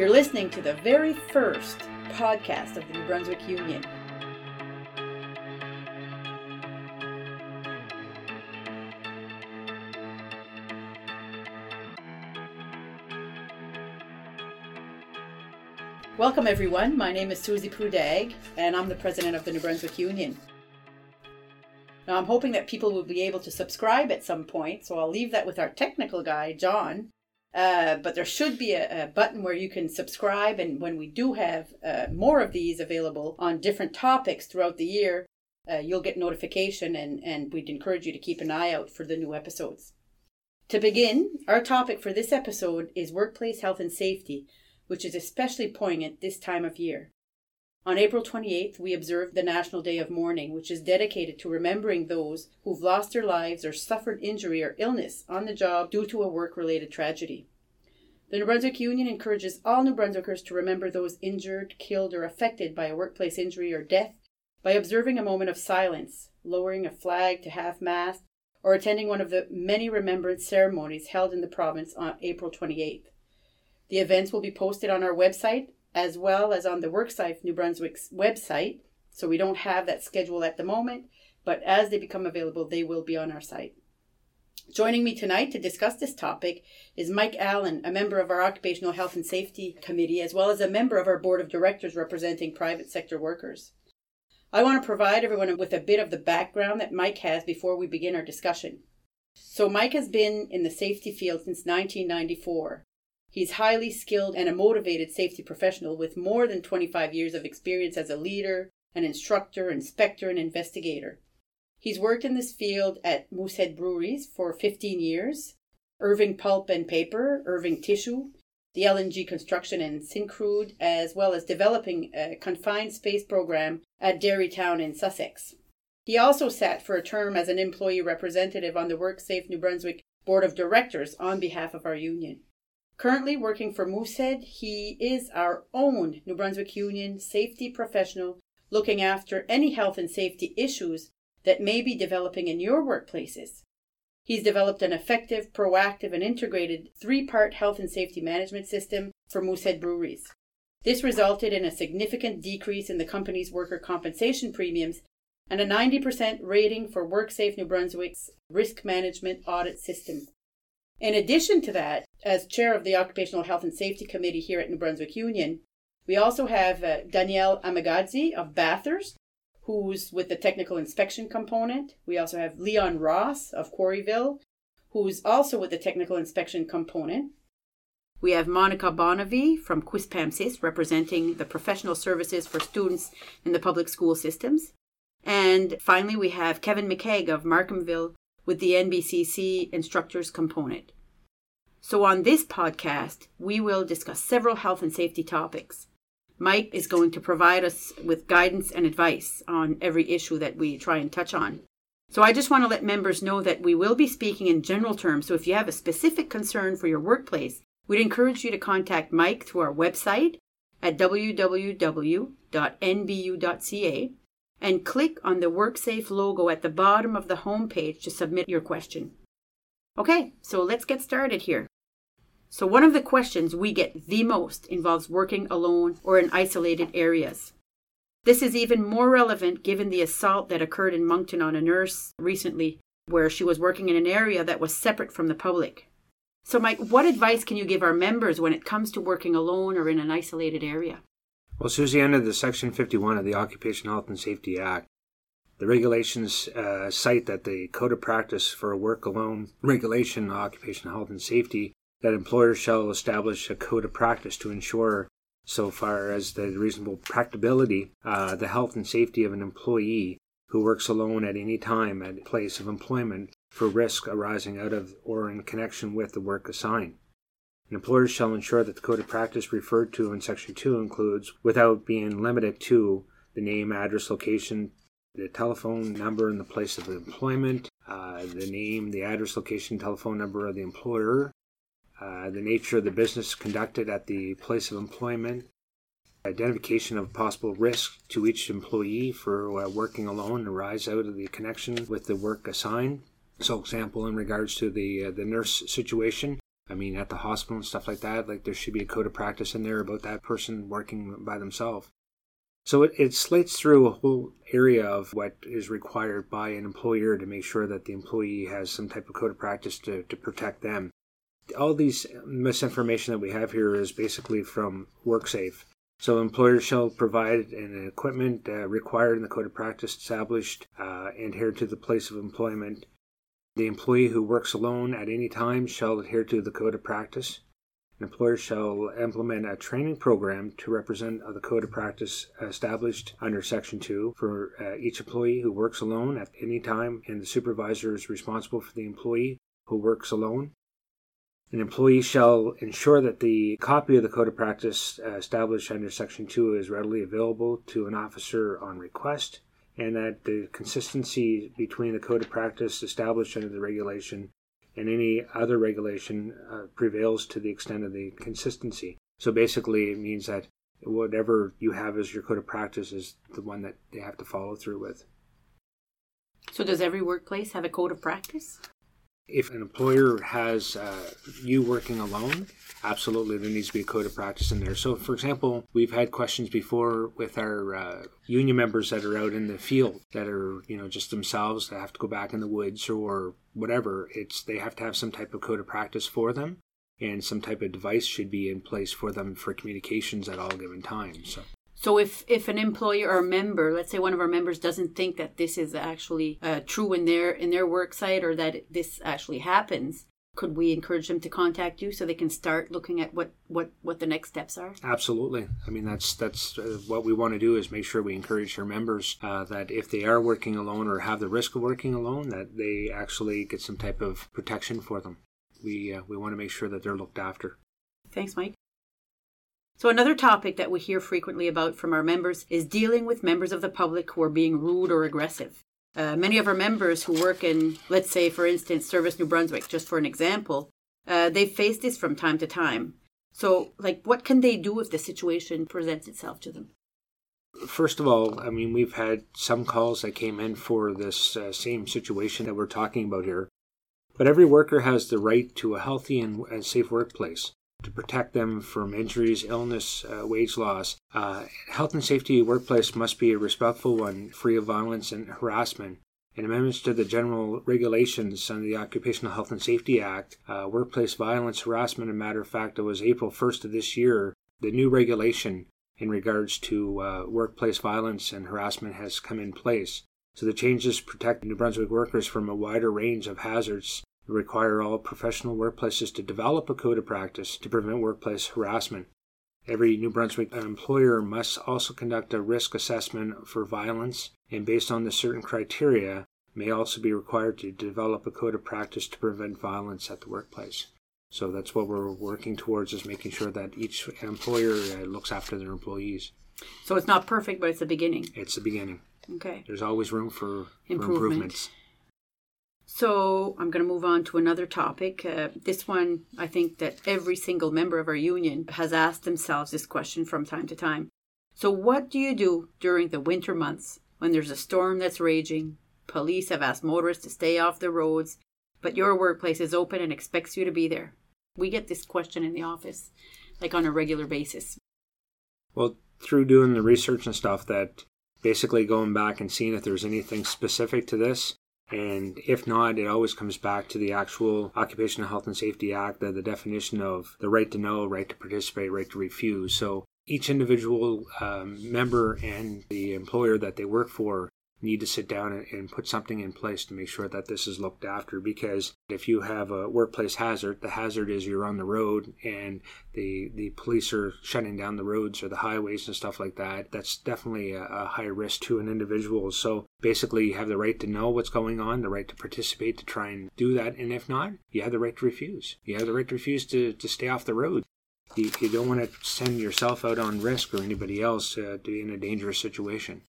You're listening to the very first podcast of the New Brunswick Union. Welcome everyone, my name is Susie Poudag and I'm the president of the New Brunswick Union. Now I'm hoping that people will be able to subscribe at some point, so I'll leave that with our technical guy, John. But there should be a button where you can subscribe, and when we do have more of these available on different topics throughout the year, you'll get notification, and we'd encourage you to keep an eye out for the new episodes. To begin, our topic for this episode is workplace health and safety, which is especially poignant this time of year. On April 28th, we observed the National Day of Mourning, which is dedicated to remembering those who've lost their lives or suffered injury or illness on the job due to a work-related tragedy. The New Brunswick Union encourages all New Brunswickers to remember those injured, killed, or affected by a workplace injury or death by observing a moment of silence, lowering a flag to half-mast, or attending one of the many remembrance ceremonies held in the province on April 28th. The events will be posted on our website as well as on the WorkSafe New Brunswick's website, so we don't have that schedule at the moment, but as they become available, they will be on our site. Joining me tonight to discuss this topic is Mike Allen, a member of our Occupational Health and Safety Committee, as well as a member of our Board of Directors representing private sector workers. I want to provide everyone with a bit of the background that Mike has before we begin our discussion. So Mike has been in the safety field since 1994. He's highly skilled and a motivated safety professional with more than 25 years of experience as a leader, an instructor, inspector, and investigator. He's worked in this field at Moosehead Breweries for 15 years, Irving Pulp and Paper, Irving Tissue, the LNG Construction and Syncrude, as well as developing a confined space program at Dairytown in Sussex. He also sat for a term as an employee representative on the WorkSafe New Brunswick Board of Directors on behalf of our union. Currently working for Moosehead, he is our own New Brunswick Union safety professional looking after any health and safety issues that may be developing in your workplaces. He's developed an effective, proactive, and integrated three-part health and safety management system for Moosehead Breweries. This resulted in a significant decrease in the company's worker compensation premiums and a 90% rating for WorkSafe New Brunswick's risk management audit system. In addition to that, as chair of the Occupational Health and Safety Committee here at New Brunswick Union, we also have Danielle Amagadzi of Bathurst, who's with the technical inspection component. We also have Leon Ross of Quarryville, who's also with the technical inspection component. We have Monica Bonavie from Quispamsis, representing the professional services for students in the public school systems. And finally, we have Kevin McKeag of Markhamville, with the NBCC instructors component. So on this podcast, we will discuss several health and safety topics. Mike is going to provide us with guidance and advice on every issue that we try and touch on. So I just want to let members know that we will be speaking in general terms, so if you have a specific concern for your workplace, we'd encourage you to contact Mike through our website at www.nbu.ca. and click on the WorkSafe logo at the bottom of the homepage to submit your question. Okay, so let's get started here. So one of the questions we get the most involves working alone or in isolated areas. This is even more relevant given the assault that occurred in Moncton on a nurse recently, where she was working in an area that was separate from the public. So Mike, what advice can you give our members when it comes to working alone or in an isolated area? Well, Susie, under the Section 51 of the Occupational Health and Safety Act, the regulations cite that the Code of Practice for a Work-Alone Regulation on Occupational Health and Safety, that employers shall establish a Code of Practice to ensure, so far as the reasonable practicability, the health and safety of an employee who works alone at any time at place of employment for risk arising out of or in connection with the work assigned. Employers shall ensure that the code of practice referred to in Section 2 includes, without being limited to, the name, address, location, the telephone number, and the place of employment, the name, the address, location, telephone number of the employer, the nature of the business conducted at the place of employment, identification of possible risk to each employee for working alone arise out of the connection with the work assigned. So, example in regards to the nurse situation. I mean, at the hospital and stuff like that, like there should be a code of practice in there about that person working by themselves. So it slates through a whole area of what is required by an employer to make sure that the employee has some type of code of practice to protect them. All these misinformation that we have here is basically from WorkSafe. So employers shall provide an equipment required in the code of practice established and adhere to the place of employment. The employee who works alone at any time shall adhere to the code of practice. An employer shall implement a training program to represent the code of practice established under Section 2 for each employee who works alone at any time, and the supervisor is responsible for the employee who works alone. An employee shall ensure that the copy of the code of practice established under Section 2 is readily available to an officer on request, and that the consistency between the code of practice established under the regulation and any other regulation prevails to the extent of the consistency. So basically it means that whatever you have as your code of practice is the one that they have to follow through with. So does every workplace have a code of practice? If an employer has you working alone, absolutely there needs to be a code of practice in there. So, for example, we've had questions before with our union members that are out in the field that are, you know, just themselves, that have to go back in the woods or whatever. They have to have some type of code of practice for them, and some type of device should be in place for them for communications at all given times. So if an employer or a member, let's say one of our members, doesn't think that this is actually true in their work site, or that this actually happens, could we encourage them to contact you so they can start looking at what the next steps are? Absolutely. I mean, that's what we want to do, is make sure we encourage our members that if they are working alone or have the risk of working alone, that they actually get some type of protection for them. We want to make sure that they're looked after. Thanks, Mike. So another topic that we hear frequently about from our members is dealing with members of the public who are being rude or aggressive. Many of our members who work in, let's say, for instance, Service New Brunswick, just for an example, they face this from time to time. So, like, what can they do if the situation presents itself to them? First of all, I mean, we've had some calls that came in for this same situation that we're talking about here. But every worker has the right to a healthy and safe workplace, to protect them from injuries, illness, wage loss. Health and safety workplace must be a respectful one, free of violence and harassment. And amendments to the general regulations under the Occupational Health and Safety Act, workplace violence, harassment, and matter of fact, it was April 1st of this year, the new regulation in regards to workplace violence and harassment has come in place. So the changes protect New Brunswick workers from a wider range of hazards, require all professional workplaces to develop a code of practice to prevent workplace harassment. Every New Brunswick employer must also conduct a risk assessment for violence, and based on the certain criteria, may also be required to develop a code of practice to prevent violence at the workplace. So that's what we're working towards, is making sure that each employer looks after their employees. So it's not perfect, but it's the beginning. It's the beginning. Okay. There's always room for improvements. So I'm going to move on to another topic. This one, I think that every single member of our union has asked themselves this question from time to time. So what do you do during the winter months when there's a storm that's raging, police have asked motorists to stay off the roads, but your workplace is open and expects you to be there? We get this question in the office, like on a regular basis. Well, through doing the research and stuff, that basically going back and seeing if there's anything specific to this, and if not, it always comes back to the actual Occupational Health and Safety Act, the definition of the right to know, right to participate, right to refuse. So each individual member and the employer that they work for need to sit down and put something in place to make sure that this is looked after, because if you have a workplace hazard, the hazard is you're on the road and the police are shutting down the roads or the highways and stuff like that. That's definitely a high risk to an individual. So basically you have the right to know what's going on, the right to participate to try and do that, and if not, you have the right to refuse. You have the right to refuse to stay off the road. You don't want to send yourself out on risk or anybody else to be in a dangerous situation.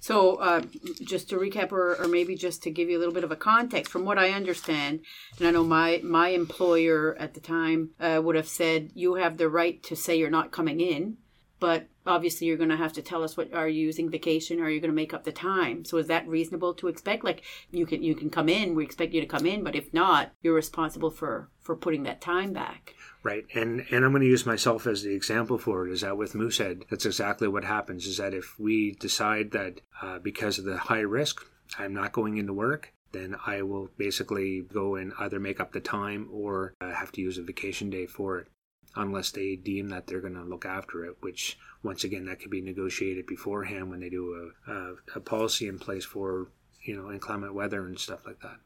So just to recap, or maybe just to give you a little bit of a context, from what I understand, and I know my employer at the time would have said, you have the right to say you're not coming in, but obviously you're going to have to tell us what are you using vacation, or are you going to make up the time? So is that reasonable to expect? Like you can come in, we expect you to come in, but if not, you're responsible for putting that time back. Right. And I'm going to use myself as the example for it, is that with Moosehead, that's exactly what happens, is that if we decide that because of the high risk, I'm not going into work, then I will basically go and either make up the time or have to use a vacation day for it, unless they deem that they're going to look after it, which, once again, that could be negotiated beforehand when they do a policy in place for, inclement weather and stuff like that.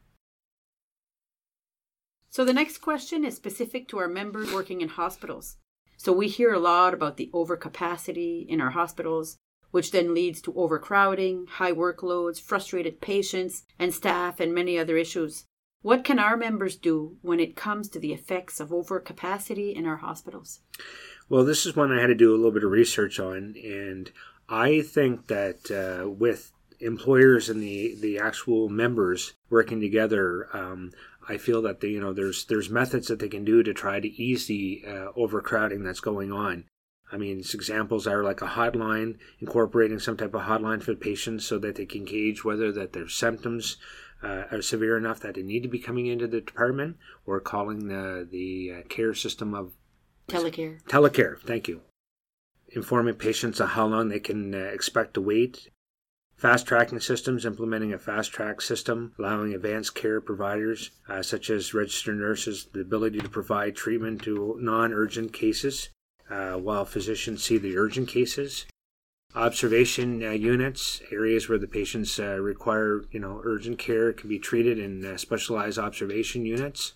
So the next question is specific to our members working in hospitals. So we hear a lot about the overcapacity in our hospitals, which then leads to overcrowding, high workloads, frustrated patients and staff, and many other issues. What can our members do when it comes to the effects of overcapacity in our hospitals? Well, this is one I had to do a little bit of research on, and I think that with employers and the actual members working together, I feel that there's methods that they can do to try to ease the overcrowding that's going on. I mean, examples are like a hotline, incorporating some type of hotline for patients so that they can gauge whether that their symptoms are severe enough that they need to be coming into the department, or calling the care system of... Telecare. Telecare, thank you. Informing patients of how long they can expect to wait. Fast-tracking systems, implementing a fast-track system, allowing advanced care providers, such as registered nurses, the ability to provide treatment to non-urgent cases, while physicians see the urgent cases. Observation units, areas where the patients require urgent care, can be treated in specialized observation units.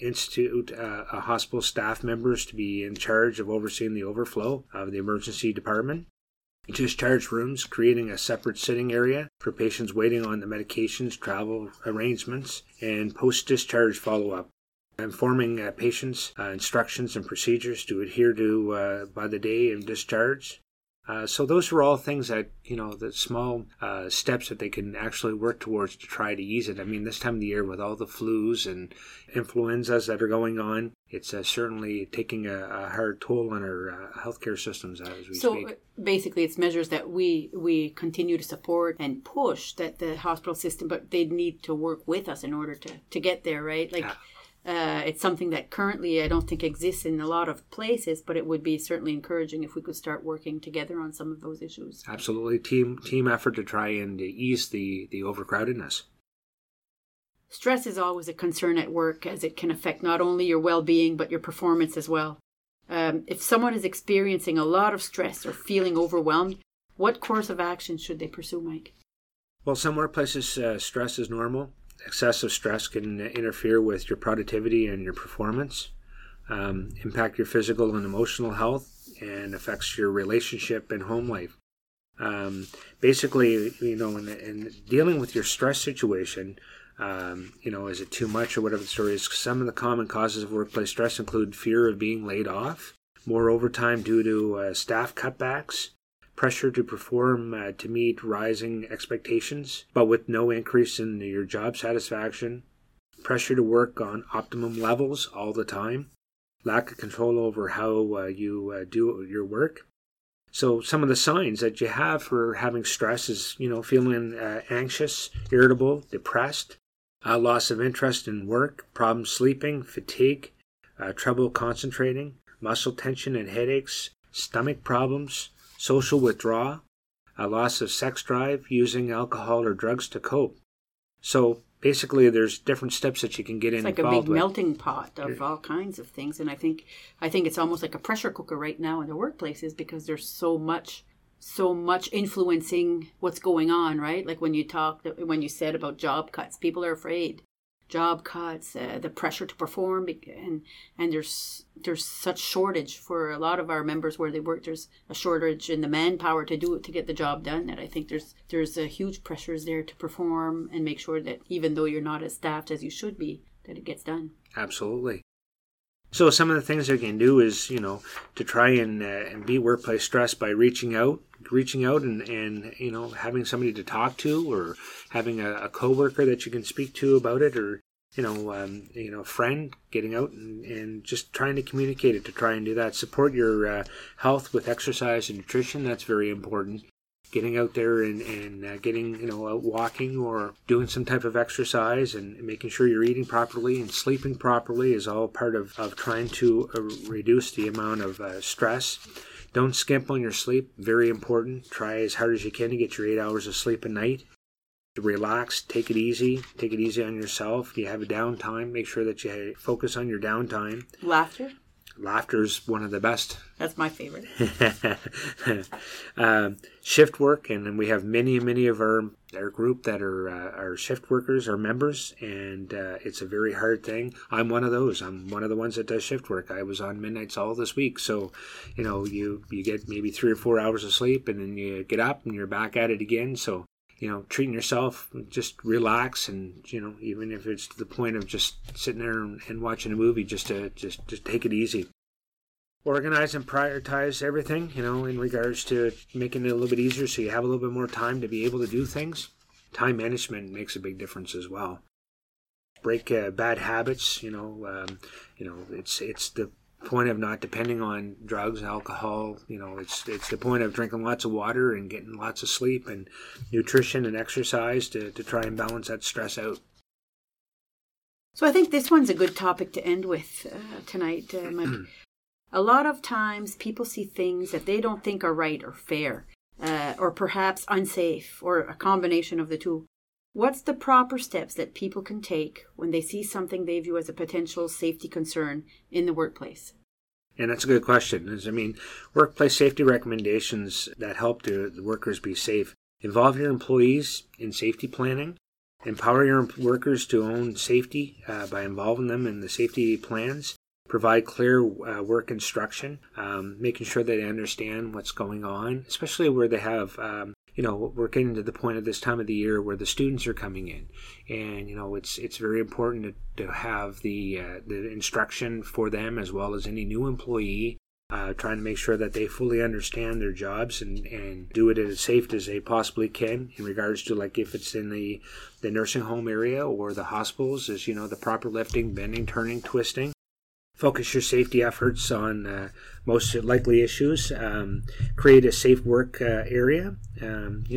Institute hospital staff members to be in charge of overseeing the overflow of the emergency department. Discharge rooms, creating a separate sitting area for patients waiting on the medications, travel arrangements, and post-discharge follow-up. Informing patients instructions and procedures to adhere to by the day of discharge. So those are all things that, the small steps that they can actually work towards to try to ease it. I mean, this time of the year with all the flus and influenzas that are going on, it's certainly taking a hard toll on our healthcare systems as we speak. So basically it's measures that we continue to support and push that the hospital system, but they need to work with us in order to get there, right? Like. Yeah. It's something that currently I don't think exists in a lot of places, but it would be certainly encouraging if we could start working together on some of those issues. Absolutely. Team effort to try and ease the overcrowdedness. Stress is always a concern at work, as it can affect not only your well-being, but your performance as well. If someone is experiencing a lot of stress or feeling overwhelmed, what course of action should they pursue, Mike? Well, some workplaces, stress is normal. Excessive stress can interfere with your productivity and your performance, impact your physical and emotional health, and affects your relationship and home life. Basically, in dealing with your stress situation, is it too much or whatever the story is, some of the common causes of workplace stress include fear of being laid off, more overtime due to staff cutbacks, pressure to perform to meet rising expectations, but with no increase in your job satisfaction, pressure to work on optimum levels all the time, lack of control over how you do your work. So some of the signs that you have for having stress is, feeling anxious, irritable, depressed, loss of interest in work, problems sleeping, fatigue, trouble concentrating, muscle tension and headaches, stomach problems, social withdrawal, a loss of sex drive, using alcohol or drugs to cope. So basically there's different steps that you can get involved with. It's like a big melting pot of all kinds of things. And I think it's almost like a pressure cooker right now in the workplaces, because there's so much influencing what's going on, right? Like when you said about job cuts, people are afraid. Job cuts, the pressure to perform, and there's such shortage for a lot of our members where they work. There's a shortage in the manpower to do it, to get the job done. That I think there's a huge pressures there to perform and make sure that even though you're not as staffed as you should be, that it gets done. Absolutely. So some of the things they can do is, to try and beat workplace stress by reaching out and having somebody to talk to, or having a coworker that you can speak to about it, or a friend, getting out and just trying to communicate it, to try and do that. Support your health with exercise and nutrition. That's very important. Getting out there and getting, out walking or doing some type of exercise and making sure you're eating properly and sleeping properly is all part of trying to reduce the amount of stress. Don't skimp on your sleep. Very important. Try as hard as you can to get your 8 hours of sleep a night. Relax. Take it easy. Take it easy on yourself. If you have a downtime, make sure that you focus on your downtime. Laughter. Laughter's one of the best. That's my favorite. Shift work, and then we have many of our group that are our shift workers, our members, and it's a very hard thing. I'm one of those. I'm one of the ones that does shift work. I was on midnights all this week, so you get maybe 3 or 4 hours of sleep, and then you get up and you're back at it again. So treating yourself, just relax, and even if it's to the point of just sitting there and watching a movie, just take it easy. Organize and prioritize everything, in regards to making it a little bit easier, so you have a little bit more time to be able to do things. Time management makes a big difference as well. Break bad habits. It's the point of not depending on drugs and alcohol. It's the point of drinking lots of water and getting lots of sleep and nutrition and exercise to try and balance that stress out. So I think this one's a good topic to end with tonight, Mike. A lot of times people see things that they don't think are right or fair, or perhaps unsafe, or a combination of the two. What's the proper steps that people can take when they see something they view as a potential safety concern in the workplace? And that's a good question. Workplace safety recommendations that help the workers be safe. Involve your employees in safety planning. Empower your workers to own safety by involving them in the safety plans. Provide clear work instruction, making sure that they understand what's going on, especially where they have... we're getting to the point at this time of the year where the students are coming in, and it's very important to have the instruction for them as well as any new employee, trying to make sure that they fully understand their jobs and do it as safe as they possibly can in regards to, like, if it's in the nursing home area or the hospitals, is the proper lifting, bending, turning, twisting. Focus your safety efforts on most likely issues. Create a safe work area. And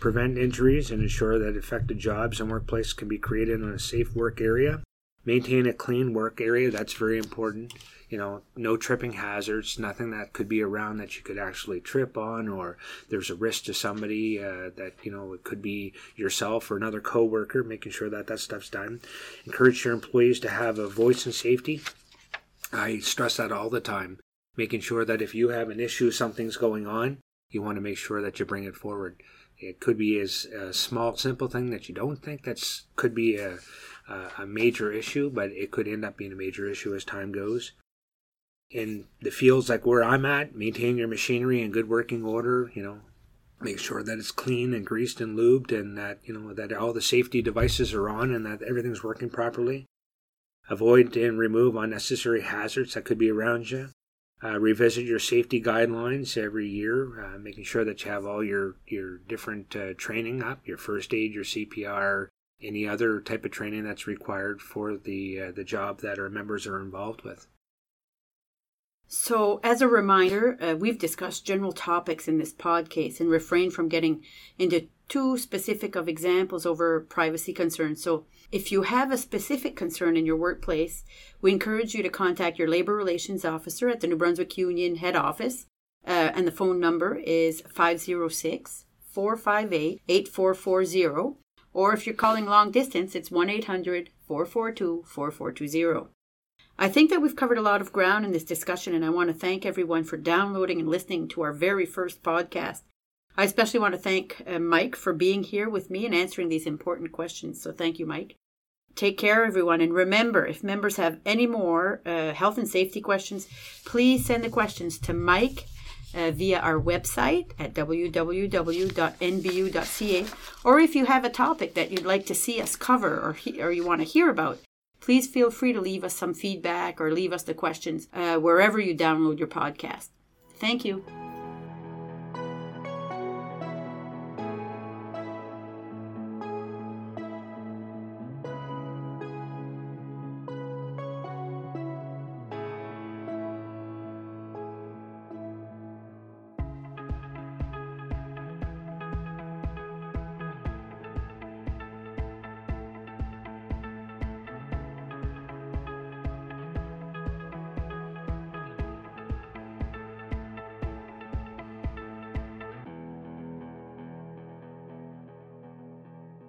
prevent injuries and ensure that affected jobs and workplace can be created in a safe work area. Maintain a clean work area. That's very important. No tripping hazards. Nothing that could be around that you could actually trip on, or there's a risk to somebody that it could be yourself or another coworker. Making sure that stuff's done. Encourage your employees to have a voice in safety. I stress that all the time, making sure that if you have an issue, something's going on, you want to make sure that you bring it forward. It could be as a small, simple thing that you don't think could be a major issue, but it could end up being a major issue as time goes. In the fields like where I'm at, maintain your machinery in good working order, Make sure that it's clean and greased and lubed, and that, that all the safety devices are on and that everything's working properly. Avoid and remove unnecessary hazards that could be around you. Revisit your safety guidelines every year, making sure that you have all your different training up, your first aid, your CPR, any other type of training that's required for the job that our members are involved with. So as a reminder, we've discussed general topics in this podcast and refrained from getting into too specific of examples over privacy concerns. So if you have a specific concern in your workplace, we encourage you to contact your labor relations officer at the New Brunswick Union head office. And the phone number is 506-458-8440. Or if you're calling long distance, it's 1-800-442-4420. I think that we've covered a lot of ground in this discussion, and I want to thank everyone for downloading and listening to our very first podcast. I especially want to thank Mike for being here with me and answering these important questions. So thank you, Mike. Take care, everyone. And remember, if members have any more health and safety questions, please send the questions to Mike via our website at www.nbu.ca. Or if you have a topic that you'd like to see us cover or you want to hear about, please feel free to leave us some feedback or leave us the questions wherever you download your podcast. Thank you.